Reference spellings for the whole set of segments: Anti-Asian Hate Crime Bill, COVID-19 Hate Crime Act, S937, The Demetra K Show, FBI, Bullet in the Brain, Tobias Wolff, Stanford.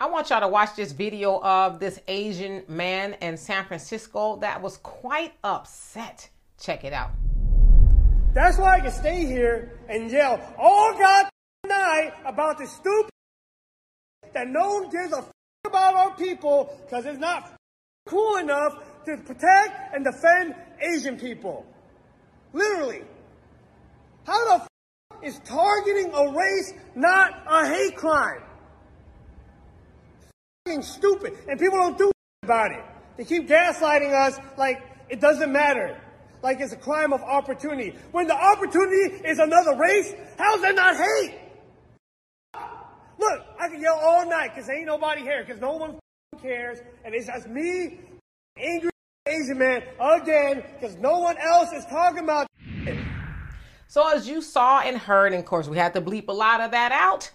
I want y'all to watch this video of this Asian man in San Francisco that was quite upset. Check it out. That's why I can stay here and yell all goddamn night about this stupid that no one gives a about our people because it's not cool enough to protect and defend Asian people. Literally. How the is targeting a race not a hate crime? Fucking stupid. And people don't do about it. They keep gaslighting us like it doesn't matter. Like it's a crime of opportunity. When the opportunity is another race, how's that not hate? Look, I can yell all night because ain't nobody here, because no one cares. And it's just me, angry Asian man, again, because no one else is talking about it. So as you saw and heard, and of course we had to bleep a lot of that out,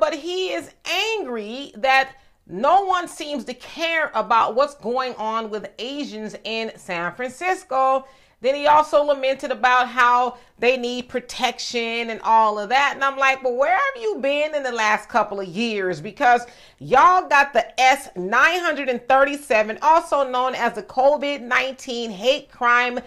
but he is angry that no one seems to care about what's going on with Asians in San Francisco. Then he also lamented about how they need protection and all of that. And I'm like, but where have you been in the last couple of years? Because y'all got the S937, also known as the COVID-19 Hate Crime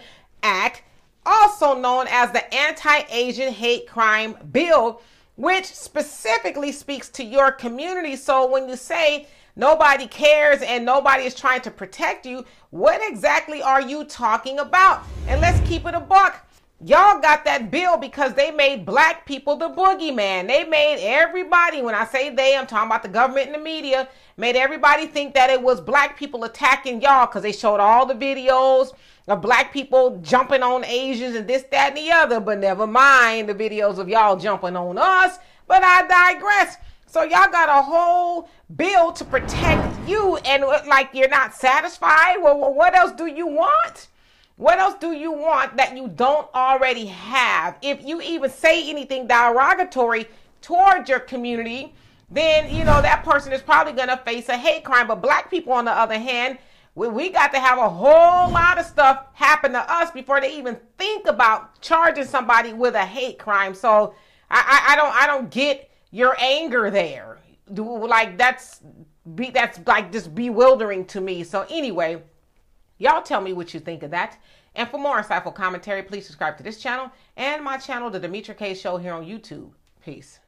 Act, also known as the Anti-Asian Hate Crime Bill, which specifically speaks to your community. So when you say nobody cares and nobody is trying to protect you, what exactly are you talking about? And let's keep it a buck. Y'all got that bill because they made black people the boogeyman. They made everybody, when I say they, I'm talking about the government and the media, made everybody think that it was black people attacking y'all because they showed all the videos of black people jumping on Asians and this, that, and the other, but never mind the videos of y'all jumping on us. But I digress. So y'all got a whole bill to protect you, and like you're not satisfied? Well, what else do you want? What else do you want that you don't already have? If you even say anything derogatory toward your community, then, you know, that person is probably going to face a hate crime. But black people, on the other hand, we got to have a whole lot of stuff happen to us before they even think about charging somebody with a hate crime. So I don't get your anger there. Like that's like just bewildering to me. So anyway, y'all tell me what you think of that. And for more insightful commentary, please subscribe to this channel and my channel, The Demetra K Show, here on YouTube. Peace.